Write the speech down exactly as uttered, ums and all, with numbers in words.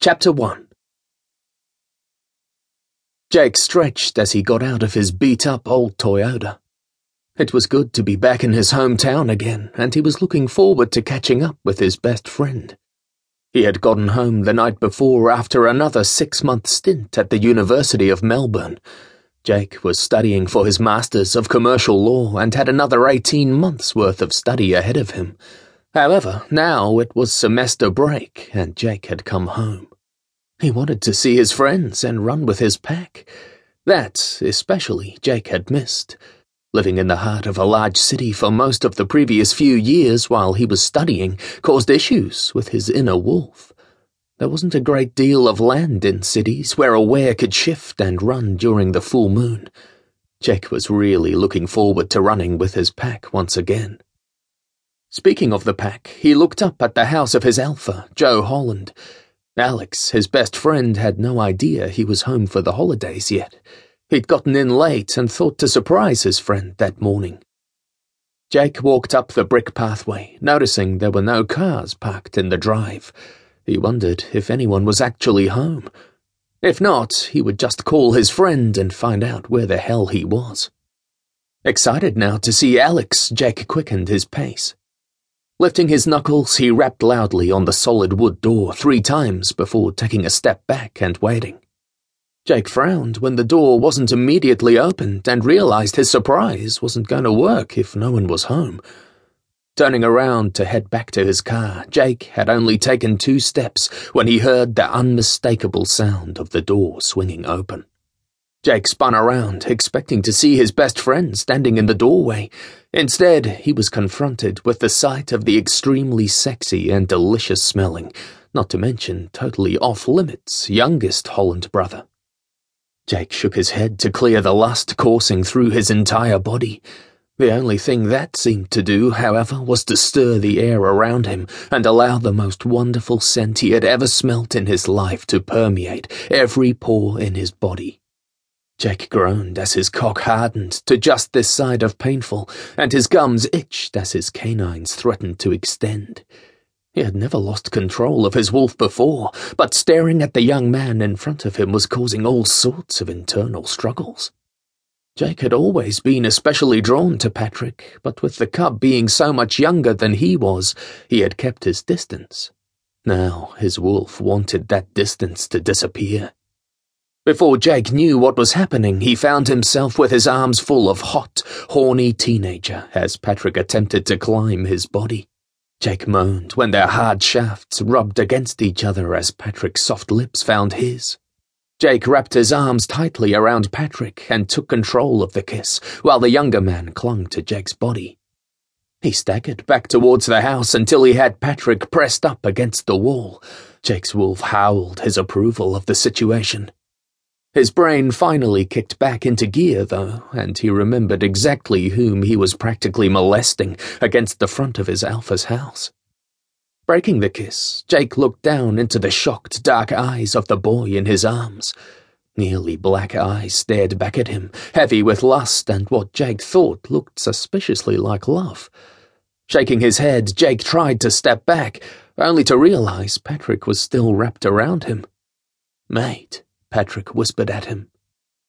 Chapter one. Jake stretched as he got out of his beat-up old Toyota. It was good to be back in his hometown again, and he was looking forward to catching up with his best friend. He had gotten home the night before after another six-month stint at the University of Melbourne. Jake was studying for his Masters of Commercial Law and had another eighteen months' worth of study ahead of him. However, now it was semester break, and Jake had come home. He wanted to see his friends and run with his pack. That, especially, Jake had missed. Living in the heart of a large city for most of the previous few years while he was studying caused issues with his inner wolf. There wasn't a great deal of land in cities where a ware could shift and run during the full moon. Jake was really looking forward to running with his pack once again. Speaking of the pack, he looked up at the house of his alpha, Joe Holland. Alex, his best friend, had no idea he was home for the holidays yet. He'd gotten in late and thought to surprise his friend that morning. Jake walked up the brick pathway, noticing there were no cars parked in the drive. He wondered if anyone was actually home. If not, he would just call his friend and find out where the hell he was. Excited now to see Alex, Jake quickened his pace. Lifting his knuckles, he rapped loudly on the solid wood door three times before taking a step back and waiting. Jake frowned when the door wasn't immediately opened and realized his surprise wasn't going to work if no one was home. Turning around to head back to his car, Jake had only taken two steps when he heard the unmistakable sound of the door swinging open. Jake spun around, expecting to see his best friend standing in the doorway. Instead, he was confronted with the sight of the extremely sexy and delicious-smelling, not to mention totally off-limits, youngest Holland brother. Jake shook his head to clear the lust coursing through his entire body. The only thing that seemed to do, however, was to stir the air around him and allow the most wonderful scent he had ever smelt in his life to permeate every pore in his body. Jake groaned as his cock hardened to just this side of painful, and his gums itched as his canines threatened to extend. He had never lost control of his wolf before, but staring at the young man in front of him was causing all sorts of internal struggles. Jake had always been especially drawn to Patrick, but with the cub being so much younger than he was, he had kept his distance. Now his wolf wanted that distance to disappear. Before Jake knew what was happening, he found himself with his arms full of hot, horny teenager as Patrick attempted to climb his body. Jake moaned when their hard shafts rubbed against each other as Patrick's soft lips found his. Jake wrapped his arms tightly around Patrick and took control of the kiss, while the younger man clung to Jake's body. He staggered back towards the house until he had Patrick pressed up against the wall. Jake's wolf howled his approval of the situation. His brain finally kicked back into gear, though, and he remembered exactly whom he was practically molesting against the front of his alpha's house. Breaking the kiss, Jake looked down into the shocked, dark eyes of the boy in his arms. Nearly black eyes stared back at him, heavy with lust and what Jake thought looked suspiciously like love. Shaking his head, Jake tried to step back, only to realize Patrick was still wrapped around him. "Mate," Patrick whispered at him.